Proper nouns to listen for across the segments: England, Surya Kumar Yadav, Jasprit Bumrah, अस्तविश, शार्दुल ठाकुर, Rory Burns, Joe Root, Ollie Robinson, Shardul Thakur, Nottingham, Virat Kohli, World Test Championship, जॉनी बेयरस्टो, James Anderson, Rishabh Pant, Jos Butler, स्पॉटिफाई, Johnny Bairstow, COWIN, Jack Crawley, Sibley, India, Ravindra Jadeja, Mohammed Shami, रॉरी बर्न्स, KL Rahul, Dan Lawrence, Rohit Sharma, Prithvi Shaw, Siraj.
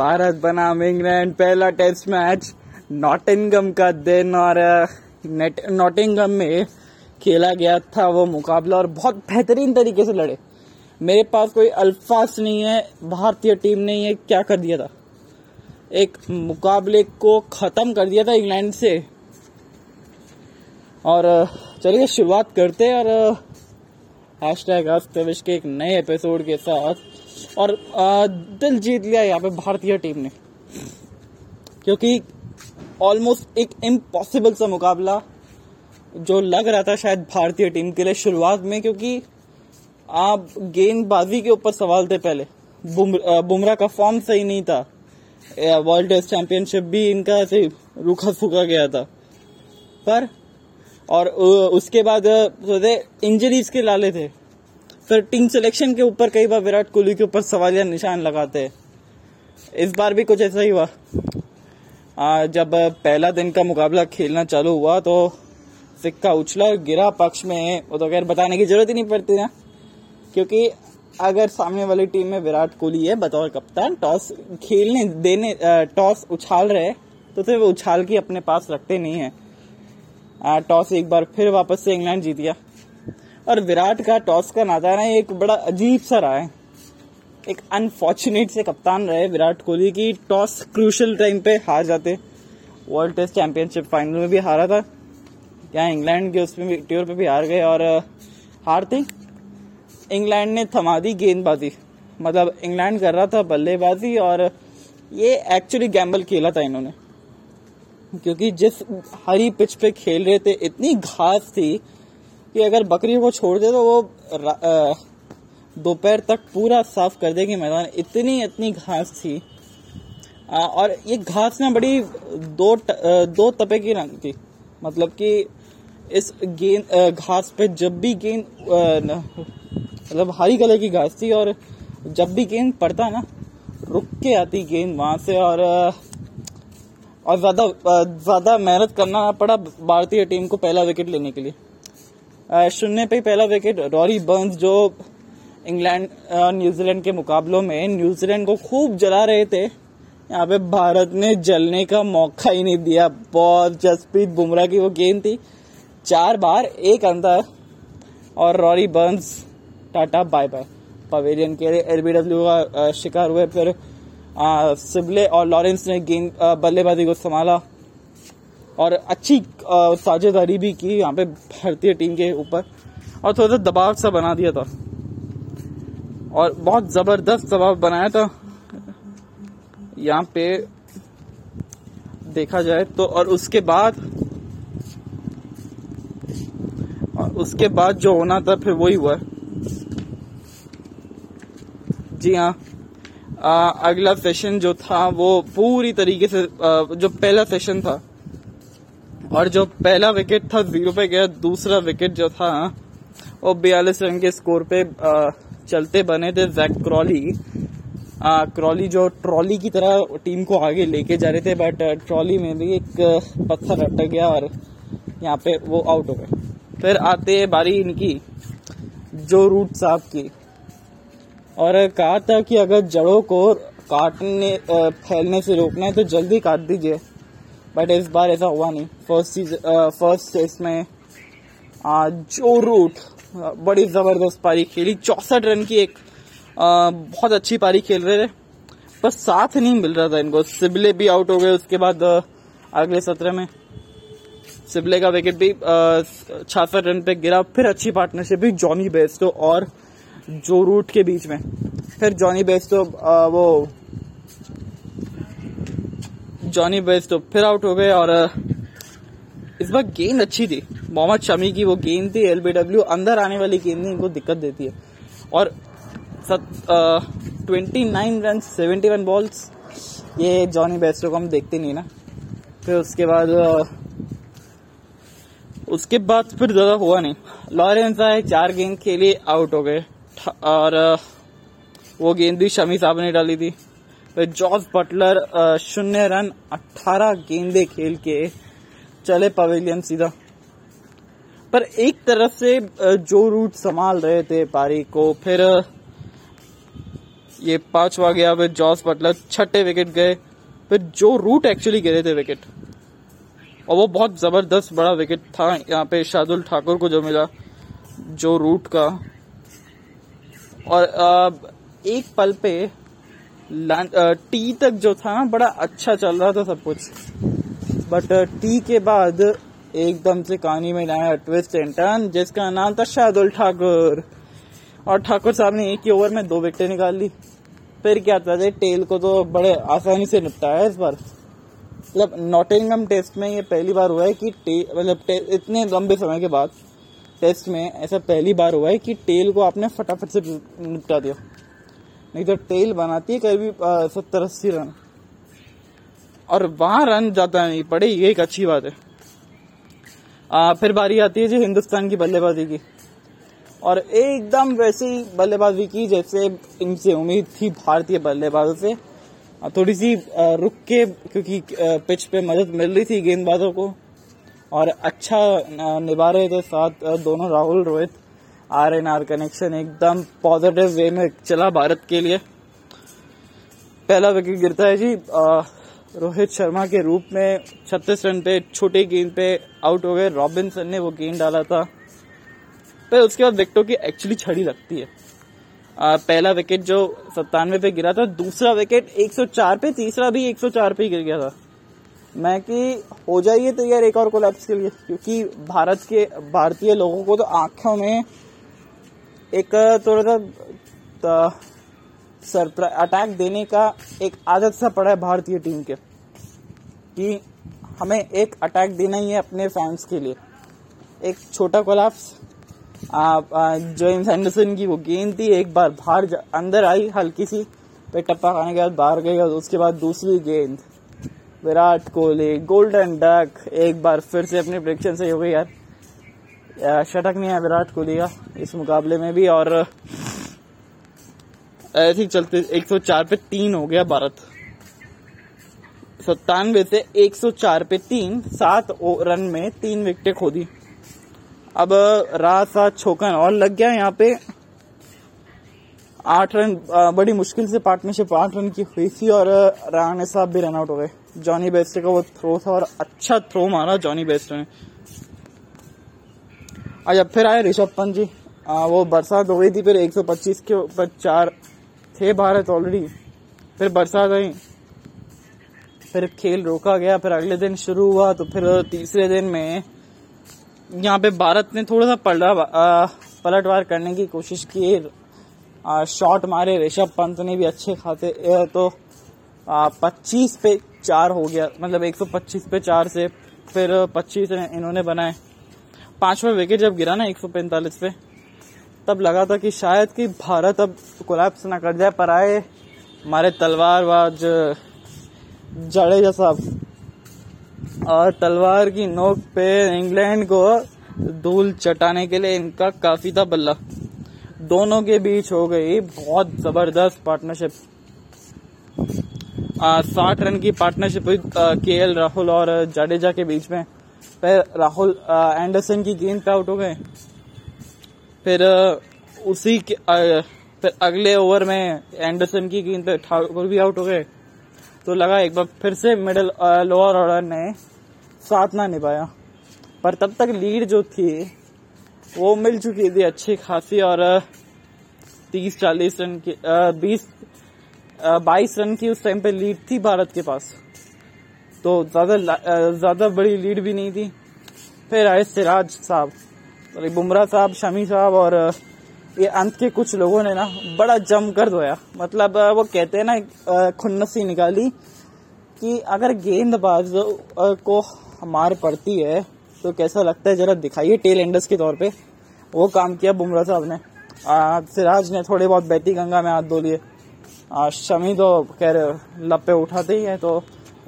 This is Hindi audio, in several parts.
भारत बनाम इंग्लैंड पहला टेस्ट मैच नॉटिंघम का दिन और नॉटिंघम में खेला गया था वो मुकाबला और बहुत बेहतरीन तरीके से लड़े। मेरे पास कोई अल्फाज नहीं है, भारतीय टीम ने ये क्या कर दिया था, एक मुकाबले को ख़त्म कर दिया था इंग्लैंड से। और चलिए शुरुआत करते हैं और हैशटैग अस्तविश के एक नए एपिसोड के साथ। और दिल जीत लिया यहाँ पे भारतीय टीम ने, क्योंकि ऑलमोस्ट एक इम्पॉसिबल सा मुकाबला जो लग रहा था शायद भारतीय टीम के लिए शुरुआत में, क्योंकि आप गेंदबाजी के ऊपर सवाल थे पहले, बुमराह का फॉर्म सही नहीं था, वर्ल्ड टेस्ट चैंपियनशिप भी इनका ऐसे रूखा सूखा गया था पर, और उसके बाद इंजरीज के लाले थे, फिर टीम सिलेक्शन के ऊपर कई बार विराट कोहली के ऊपर सवालिया निशान लगाते। इस बार भी कुछ ऐसा ही हुआ। जब पहला दिन का मुकाबला खेलना चालू हुआ तो सिक्का उछला और गिरा पक्ष में, वो तो खैर बताने की जरूरत ही नहीं पड़ती ना, क्योंकि अगर सामने वाली टीम में विराट कोहली है बतौर कप्तान, टॉस खेलने देने टॉस उछाल रहे तो सिर्फ उछाल की अपने पास रखते नहीं है। टॉस एक बार फिर वापस से इंग्लैंड जीत गया और विराट का टॉस का नाता ना एक बड़ा अजीब सा रहा है। एक अनफॉर्चुनेट से कप्तान रहे विराट कोहली की, टॉस क्रूशल टाइम पे हार जाते। वर्ल्ड टेस्ट चैंपियनशिप फाइनल में भी हारा था यहाँ इंग्लैंड के, उसमें टूर पे भी हार गए और हारते इंग्लैंड ने थमा दी गेंदबाजी। मतलब इंग्लैंड कर रहा था बल्लेबाजी और ये एक्चुअली गैम्बल खेला था इन्होंने, क्योंकि जिस हरी पिच पे खेल रहे थे इतनी घास थी कि अगर बकरियों को छोड़ दे तो वो दोपहर तक पूरा साफ कर देगी मैदान, इतनी घास थी। और ये घास ना बड़ी दो तपे की रंग थी, मतलब कि इस गेंद घास पे जब भी गेंद मतलब हरी कलर की घास थी और जब भी गेंद पड़ता ना रुक के आती गेंद वहाँ से। और ज़्यादा मेहनत करना पड़ा भारतीय टीम को पहला विकेट लेने के लिए। शून्य पे पहला विकेट रॉरी बर्न्स, जो इंग्लैंड न्यूजीलैंड के मुकाबलों में न्यूजीलैंड को खूब जला रहे थे, यहाँ पे भारत ने जलने का मौका ही नहीं दिया। बहुत जसप्रीत बुमराह की वो गेंद थी, 4 बार 1 अंदर और रॉरी बर्न्स tata bye bye. Pavilion के एलबीडब्ल्यू का शिकार हुए, फिर सिबले और लॉरेंस ने गेंद बल्लेबाजी को संभाला और अच्छी साझेदारी भी की यहाँ पे भारतीय टीम के ऊपर और थोड़ा सा दबाव सा बना दिया था और बहुत ज़बरदस्त दबाव बनाया था यहाँ पे देखा जाए तो। और उसके बाद जो होना था फिर वही हुआ। जी हाँ, अगला सेशन जो था वो पूरी तरीके से जो पहला सेशन था और जो पहला विकेट था 0 पे गया, दूसरा विकेट जो था वो 42 रन के स्कोर पे चलते बने थे। जैक क्रॉली जो ट्रॉली की तरह टीम को आगे लेके जा रहे थे, बट ट्रॉली में भी एक पत्थर अटक गया और यहाँ पे वो आउट हो गए। फिर आते है बारी इनकी जो रूट साहब की, और कहा था कि अगर जड़ों को काटने फैलने से रोकना है तो जल्दी काट दीजिए, बट इस बार ऐसा हुआ नहीं। फर्स्ट टेस्ट में जो रूट बड़ी ज़बरदस्त पारी खेली, 64 रन की एक बहुत अच्छी पारी खेल रहे थे, पर साथ नहीं मिल रहा था इनको। सिबले भी आउट हो गए उसके बाद अगले 17 में, सिबले का विकेट भी 66 रन पे गिरा। फिर अच्छी पार्टनरशिप भी जॉनी बेयरस्टो और जो रूट के बीच में, फिर जॉनी बेयरस्टो फिर आउट हो गए। और इस बार गेंद अच्छी थी, मोहम्मद शमी की वो गेंद थी एलबीडब्ल्यू, अंदर आने वाली गेंद इनको दिक्कत देती है। और 29 रन 71 बॉल्स, ये जॉनी बेयरस्टो को हम देखते नहीं ना। फिर उसके बाद फिर ज़्यादा हुआ नहीं। लॉरेंस आए, 4 गेंद खेली, आउट हो गए और वो गेंद भी शमी साहब ने डाली थी। फिर जॉस बटलर 0 रन 18 गेंदे खेल के चले पवेलियन सीधा। पर एक तरफ से जो रूट संभाल रहे थे पारी को, फिर ये पांचवा गया, फिर जॉस बटलर छठे विकेट गए, फिर जो रूट एक्चुअली गिरे थे विकेट, और वो बहुत जबरदस्त बड़ा विकेट था यहाँ पे शार्दुल ठाकुर को जो मिला जो रूट का। और एक पल पे टी तक जो था बड़ा अच्छा चल रहा था सब कुछ, बट टी के बाद एकदम से कहानी में लाया ट्विस्ट एंड टर्न जिसका नाम था शार्दुल ठाकुर, और ठाकुर साहब ने एक ही ओवर में 2 विकेटें निकाल ली। फिर क्या था, टेल को तो बड़े आसानी से निपटाया इस बार। मतलब नॉटिंघम टेस्ट में ये पहली बार हुआ है कि इतने लंबे समय के बाद टेस्ट में ऐसा पहली बार हुआ है कि टेल को आपने फटाफट से निपटा दिया, नहीं तो टेल बनाती है करीब 70-80 रन, और वहां रन ज्यादा नहीं पड़े, ये एक अच्छी बात है। फिर बारी आती है जी हिंदुस्तान की बल्लेबाजी की, और एकदम वैसी बल्लेबाजी की जैसे इनसे उम्मीद थी भारतीय बल्लेबाजों से। थोड़ी सी रुक के, क्योंकि पिच पे मदद मिल रही थी गेंदबाजों को, और अच्छा निभा रहे थे साथ दोनों, राहुल रोहित। आर कनेक्शन एकदम पॉजिटिव वे में चला भारत के लिए। पहला विकेट गिरता है जी रोहित शर्मा के रूप में, 36 रन पे छोटी गेंद पे आउट हो गए, रॉबिन्सन ने वो गेंद डाला था। फिर उसके बाद विकेटों की एक्चुअली छड़ी लगती है। पहला विकेट जो 97 पे गिरा था, दूसरा विकेट 104 पे, तीसरा भी 104 पे गिर गया था। मैं कि हो जाइए तैयार एक और कोलैप्स के लिए, क्योंकि भारतीय लोगों को तो आंखों में एक थोड़ा सा सरप्राइज अटैक देने का एक आदत सा पड़ा है भारतीय टीम के, कि हमें एक अटैक देना ही है अपने फैंस के लिए। एक छोटा कोलैप्स, जेम्स एंडरसन की वो गेंद थी, एक बार बाहर अंदर आई हल्की सी पे, टप्पा खाने के बाद बाहर गई, और उसके बाद दूसरी गेंद विराट कोहली गोल्डन डक, एक बार फिर से अपने प्रेडिक्शन सही हो गई यार, शतक नहीं है विराट कोहली का इस मुकाबले में भी। और ऐसे ही चलते 104 पे 3 हो गया भारत, 97 से 104 पे 3, 7 रन में 3 विकेटें खो दी। अब रात 7 छोकन और लग गया यहाँ पे, 8 रन बड़ी मुश्किल से पार्टनरशिप 8 रन की हुई थी, और राणे साहब भी रन आउट हो गए। जॉनी बेस्टो का वो थ्रो था, और अच्छा थ्रो मारा जॉनी बेस्टो ने। आज अब फिर आए ऋषभ पंत जी, वो बरसात हो गई थी, फिर 125 के ऊपर 4 थे भारत ऑलरेडी, फिर बरसात आई, फिर खेल रोका गया, फिर अगले दिन शुरू हुआ। तो फिर तीसरे दिन में यहाँ पे भारत ने थोड़ा सा पलटवार करने की कोशिश की, शॉट मारे ऋषभ पंत ने भी अच्छे खाते, तो 25 पे 4 हो गया, मतलब 125 पे 4 से फिर 25 इन्होंने बनाए। 5वां विकेट जब गिरा ना 145 पे, तब लगा था कि शायद कि भारत अब कोलैप्स ना कर जाए, पर आए हमारे तलवारबाज जडेजा साहब, और तलवार की नोक पे इंग्लैंड को धूल चटाने के लिए इनका काफी था बल्ला। दोनों के बीच हो गई बहुत जबरदस्त पार्टनरशिप, 60 रन की पार्टनरशिप हुई केएल राहुल और जडेजा के बीच में। फिर राहुल एंडरसन की गेंद पे आउट हो गए, फिर फिर अगले ओवर में एंडरसन की गेंद पे ठाकुर भी आउट हो गए। तो लगा एक बार फिर से मिडल लोअर ऑर्डर ने साथ ना निभाया, पर तब तक लीड जो थी वो मिल चुकी थी अच्छी खासी, और 30-40 रन की 22 रन की उस टाइम पे लीड थी भारत के पास, तो ज़्यादा बड़ी लीड भी नहीं थी। फिर आए सिराज साहब, बुमराह साहब, शमी साहब, और ये अंत के कुछ लोगों ने ना बड़ा जम कर धोया। मतलब वो कहते हैं ना, खुन्नसी निकाली कि अगर गेंदबाज को मार पड़ती है तो कैसा लगता है जरा दिखाइए, टेल एंडर्स के तौर पे वो काम किया बुमराह साहब ने। सिराज ने थोड़े बहुत बैती गंगा में हाथ धो लिए, शमी तो कह रहे लपे उठाते ही है, तो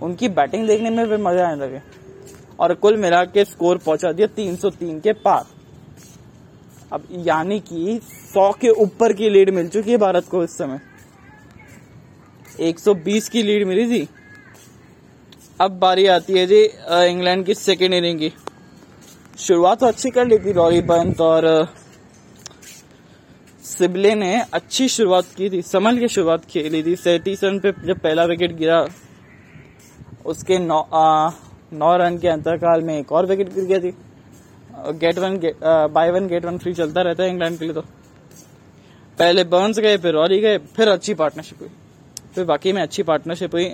उनकी बैटिंग देखने में भी मजा आने लगे, और कुल मिला के स्कोर पहुंचा दिया 303 के पार। अब यानी कि 100 के ऊपर की लीड मिल चुकी है भारत को इस समय, 120 की लीड मिली थी। अब बारी आती है जी इंग्लैंड की सेकेंड इनिंग की। शुरुआत तो अच्छी कर ली थी रॉरी बर्न्स और सिबले ने अच्छी शुरुआत की थी, संभल के शुरुआत खेली थी। 37 पे जब पहला विकेट गिरा उसके 9 रन के अंतराल में एक और विकेट गिर गया थी। Buy one get one free चलता रहता है इंग्लैंड के लिए। तो पहले बर्न्स गए, फिर रॉरी गए, फिर अच्छी पार्टनरशिप हुई, फिर बाकी में अच्छी पार्टनरशिप हुई।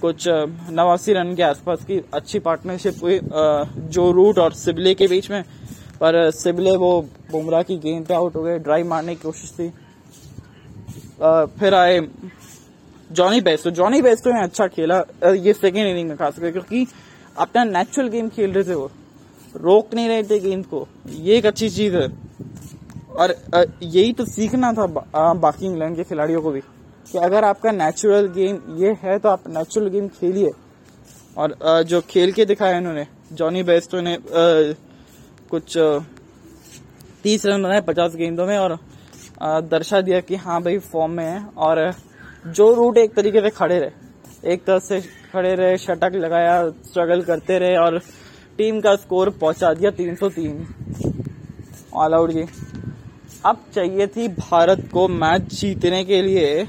कुछ 89 रन के आसपास की अच्छी पार्टनरशिप हुई जो रूट और सिबले के बीच में। पर सिबले वो बुमराह की गेंद पे आउट हो गए, ड्राइव मारने की कोशिश थी। फिर आए जॉनी बेस्टो। जॉनी बेस्टो ने अच्छा खेला ये सेकेंड इनिंग में खास करके, क्योंकि अपना नेचुरल गेम खेल रहे थे, वो रोक नहीं रहे थे गेंद को। ये एक अच्छी चीज है और यही तो सीखना था बाकी इंग्लैंड के खिलाड़ियों को भी कि अगर आपका नेचुरल गेम ये है तो आप नेचुरल गेम खेलिए। और जो खेल के दिखाया इन्होंने, जॉनी बेस्टो ने कुछ 30 रन बनाए 50 गेंदों में और दर्शा दिया कि हाँ भाई फॉर्म में है। और जो रूट एक तरीके से खड़े रहे, एक तरह से खड़े रहे, शतक लगाया, स्ट्रगल करते रहे और टीम का स्कोर पहुंचा दिया 303 ऑल आउट। जी अब चाहिए थी भारत को मैच जीतने के लिए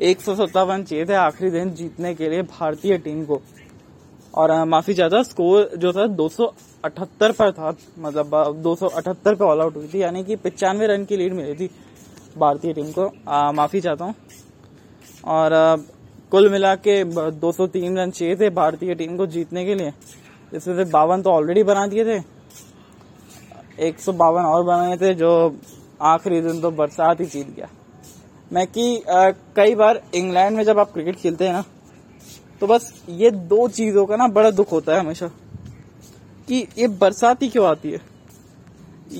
157 चाहिए थे आखिरी दिन जीतने के लिए भारतीय टीम को। और माफी चाहता, स्कोर जो था 278 पर था, मतलब 278 पे ऑल आउट हुई थी, यानी कि 95 रन की लीड मिली थी भारतीय टीम को। माफी चाहता हूँ। और कुल मिला के 203 रन चाहिए थे भारतीय टीम को जीतने के लिए, जिसमें से 52 तो ऑलरेडी बना दिए थे, 152 और बनाए थे जो आखिरी दिन तो बरसात ही जीत गया। मैं कि कई बार इंग्लैंड में जब आप क्रिकेट खेलते हैं ना तो बस ये दो चीज़ों का ना बड़ा दुख होता है हमेशा कि ये बरसात ही क्यों आती है।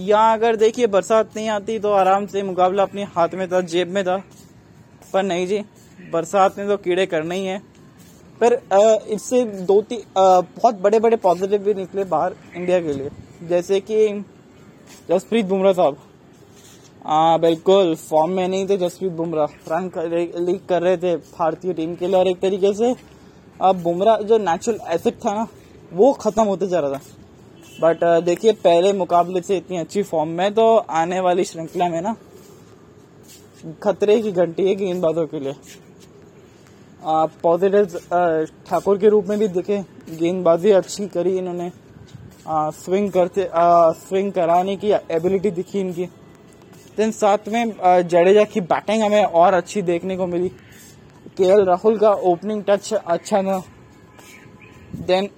या अगर देखिए बरसात नहीं आती तो आराम से मुकाबला अपने हाथ में था, जेब में था, पर नहीं जी, बरसात ने तो कीड़े करने ही है। पर इससे दो तीन बहुत बड़े बड़े पॉजिटिव भी निकले बाहर इंडिया के लिए, जैसे कि जसप्रीत बुमराह साहब। बिल्कुल फॉर्म में नहीं थे जसप्रीत बुमराह, रन लीक कर रहे थे भारतीय टीम के लिए। और एक तरीके से अब बुमराह जो नेचुरल एसेट था ना वो ख़त्म होते जा रहा था। बट देखिए पहले मुकाबले से इतनी अच्छी फॉर्म में, तो आने वाली श्रृंखला में ना खतरे की घंटी है गेंदबाजों के लिए। पॉजिटिव ठाकुर के रूप में भी देखे, गेंदबाजी अच्छी करी इन्होंने, स्विंग कराने की एबिलिटी दिखी इनकी। दिन साथ में जडेजा की बैटिंग हमें और अच्छी देखने को मिली, केएल राहुल का ओपनिंग टच अच्छा था। देन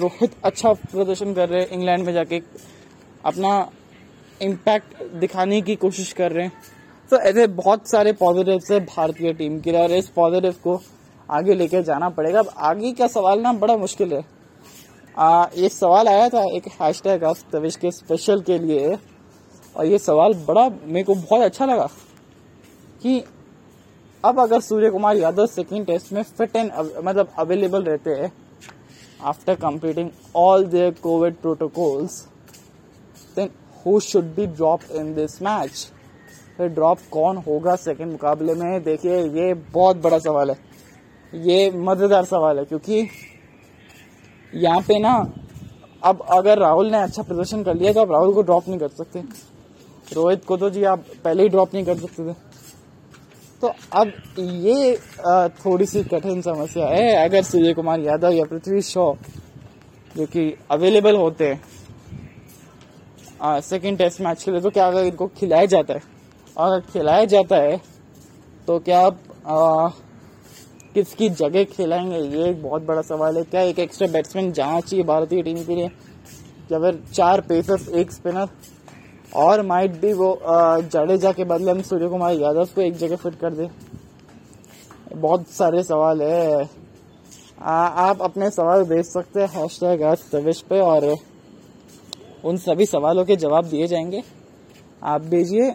रोहित अच्छा प्रदर्शन कर रहे हैं इंग्लैंड में जाके, अपना इम्पैक्ट दिखाने की कोशिश कर रहे हैं। तो ऐसे बहुत सारे पॉजिटिव्स है भारतीय टीम के लिए और इस पॉजिटिव को आगे लेके जाना पड़ेगा। अब आगे का सवाल ना बड़ा मुश्किल है। ये सवाल आया था एक हैशटैग ऑफ तविश के स्पेशल के लिए और ये सवाल बड़ा मेरे को बहुत अच्छा लगा कि अब अगर Suryakumar Yadav second test में फिट एंड मतलब अवेलेबल रहते हैं after completing all their covid protocols, then who should be drop in this match. फिर ड्रॉप कौन होगा सेकेंड मुकाबले में? देखिए ये बहुत बड़ा सवाल है, ये मज़ेदार सवाल है, क्योंकि यहाँ पे ना अब अगर राहुल ने अच्छा प्रदर्शन कर लिया तो आप राहुल को ड्रॉप नहीं कर सकते, रोहित को तो जी आप पहले ही ड्रॉप नहीं कर सकते थे। तो अब ये थोड़ी सी कठिन समस्या है। अगर सूर्य कुमार यादव या पृथ्वी शॉ जो कि अवेलेबल होते हैं सेकेंड टेस्ट मैच के लिए, तो क्या अगर इनको खिलाया जाता है? अगर खिलाया जाता है तो क्या आप किसकी जगह खेलाएंगे? ये एक बहुत बड़ा सवाल है। क्या एक एक्स्ट्रा बैट्समैन जाना चाहिए भारतीय टीम के लिए, या फिर 4 पेसर्स 1 स्पिनर? और माइट भी वो जडेजा के बदले हम सूर्य कुमार यादव को एक जगह फिट कर दे। बहुत सारे सवाल है। आप अपने सवाल भेज सकते हैं हैशटैग आज तविश पे और उन सभी सवालों के जवाब दिए जाएंगे। आप भेजिए।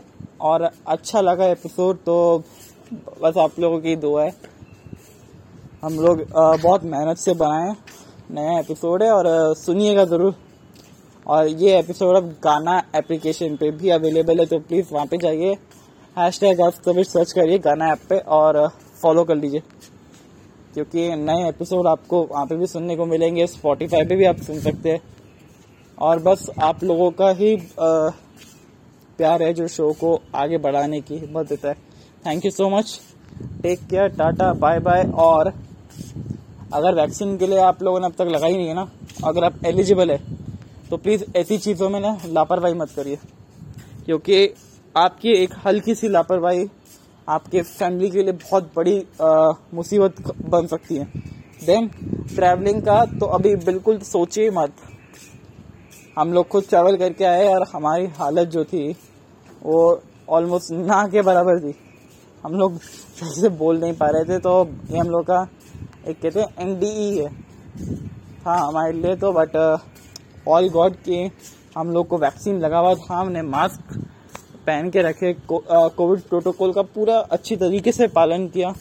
और अच्छा लगा एपिसोड तो बस आप लोगों की दुआ है, हम लोग बहुत मेहनत से बनाए, नया एपिसोड है और सुनिएगा ज़रूर। और ये एपिसोड अब गाना एप्लीकेशन पे भी अवेलेबल है तो प्लीज़ वहाँ पे जाइए, हैशटैग आप सभी सर्च करिए गाना ऐप पे और फॉलो कर लीजिए, क्योंकि नए एपिसोड आपको वहाँ पे भी सुनने को मिलेंगे। स्पॉटिफाई पे भी आप सुन सकते हैं। और बस आप लोगों का ही प्यार है जो शो को आगे बढ़ाने की हिम्मत देता है। Thank you so much, take care, tata bye bye. और अगर वैक्सीन के लिए आप लोगों ने अब तक लगाई नहीं है ना, अगर आप एलिजिबल है तो प्लीज़ ऐसी चीज़ों में ना लापरवाही मत करिए, क्योंकि आपकी एक हल्की सी लापरवाही आपके फैमिली के लिए बहुत बड़ी मुसीबत बन सकती है। देन ट्रैवलिंग का तो अभी बिल्कुल सोचिए मत। हम लोग खुद ट्रैवल करके आए और हमारी हालत जो थी वो ऑलमोस्ट ना के बराबर थी, हम लोग सही से बोल नहीं पा रहे थे। तो ये हम लोग का एक कहते हैं NDE है हाँ हमारे लिए तो, बट ऑल गॉड के हम लोग को वैक्सीन लगा हुआ था, हमने मास्क पहन के रखे, कोविड प्रोटोकॉल का पूरा अच्छी तरीके से पालन किया,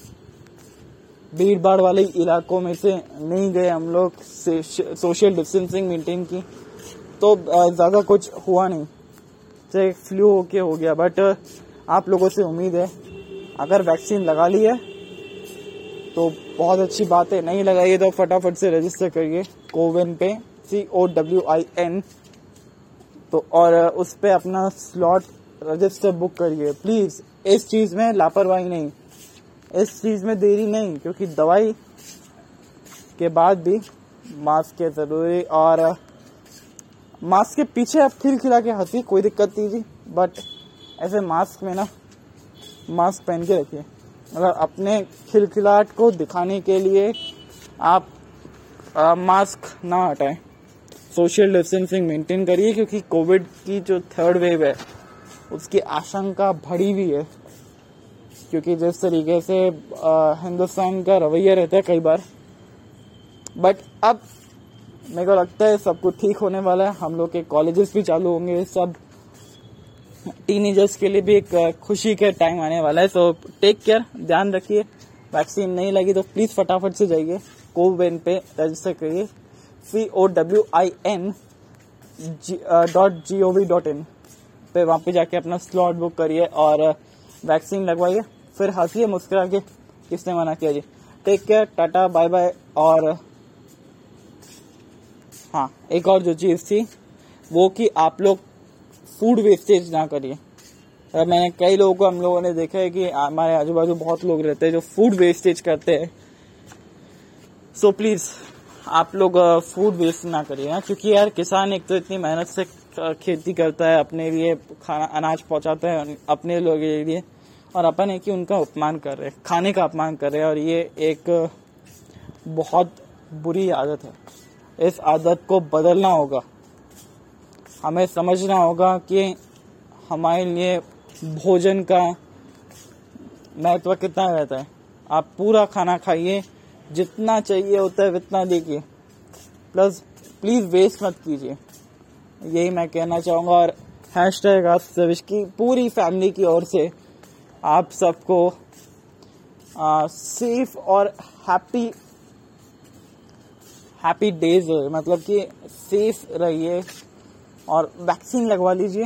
भीड़ भाड़ वाले इलाकों में से नहीं गए हम लोग, सोशल डिस्टेंसिंग मेंटेन की, तो ज़्यादा कुछ हुआ नहीं, चाहे फ्लू होके हो गया। बट आप लोगों से उम्मीद है अगर वैक्सीन लगा ली है तो बहुत अच्छी बात है, नहीं लगाइए तो फटाफट से रजिस्टर करिए कोविन पे COWIN तो, और उस पे अपना स्लॉट रजिस्टर बुक करिए प्लीज़। इस चीज़ में लापरवाही नहीं, इस चीज़ में देरी नहीं, क्योंकि दवाई के बाद भी मास्क है ज़रूरी। और मास्क के पीछे आप खिलखिला के हंसी, कोई दिक्कत नहीं जी, बट ऐसे मास्क में ना मास्क पहन के रखिए। अगर अपने खिलखिलाहट को दिखाने के लिए आप मास्क ना हटाएं, सोशल डिस्टेंसिंग मेंटेन करिए, क्योंकि कोविड की जो थर्ड वेव है उसकी आशंका बढ़ी हुई है। क्योंकि जिस तरीके से हिंदुस्तान का रवैया रहता है कई बार, बट अब मेरे को लगता है सब कुछ ठीक होने वाला है। हम लोग के कॉलेजेस भी चालू होंगे, सब टीनेजर्स के लिए भी एक खुशी का टाइम आने वाला है। तो टेक केयर, ध्यान रखिए। वैक्सीन नहीं लगी तो प्लीज़ फटाफट से जाइए कोविन पे रजिस्टर करिए COWIN.gov.in पे, वहाँ पे जाके अपना स्लॉट बुक करिए और वैक्सीन लगवाइए, फिर हंसिए मुस्कुरा के, किसने मना किया जी। Take care, tata bye bye. और हाँ, एक और जो चीज़ थी वो कि आप लोग फूड वेस्टेज ना करिए। मैंने कई लोगों को, हम लोगों ने देखा है कि हमारे आजू बाजू बहुत लोग रहते हैं जो फूड वेस्टेज करते हैं। सो प्लीज़ आप लोग फूड वेस्ट ना करिए ना, क्योंकि यार किसान एक तो इतनी मेहनत से खेती करता है, अपने लिए खाना अनाज पहुंचाता है अपने लोगों के लिए, और अपन है कि उनका अपमान कर रहे हैं, खाने का अपमान कर रहे हैं, और ये एक बहुत बुरी आदत है। इस आदत को बदलना होगा, हमें समझना होगा कि हमारे लिए भोजन का महत्व कितना रहता है। आप पूरा खाना खाइए, जितना चाहिए होता है उतना देखिए, प्लस प्लीज़ वेस्ट मत कीजिए, यही मैं कहना चाहूँगा। और हैशटैग आप सविश की पूरी फैमिली की ओर से आप सबको सेफ और हैप्पी डेज, मतलब कि सेफ रहिए और वैक्सीन लगवा लीजिए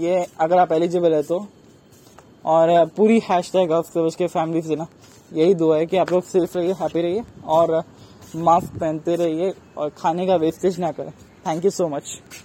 ये अगर आप एलिजिबल है तो। और पूरी हैशटैग आप सब उसके फैमिली से ना यही दुआ है कि आप लोग सेफ रहिए, हैप्पी रहिए और मास्क पहनते रहिए और खाने का वेस्टेज ना करें। Thank you so much.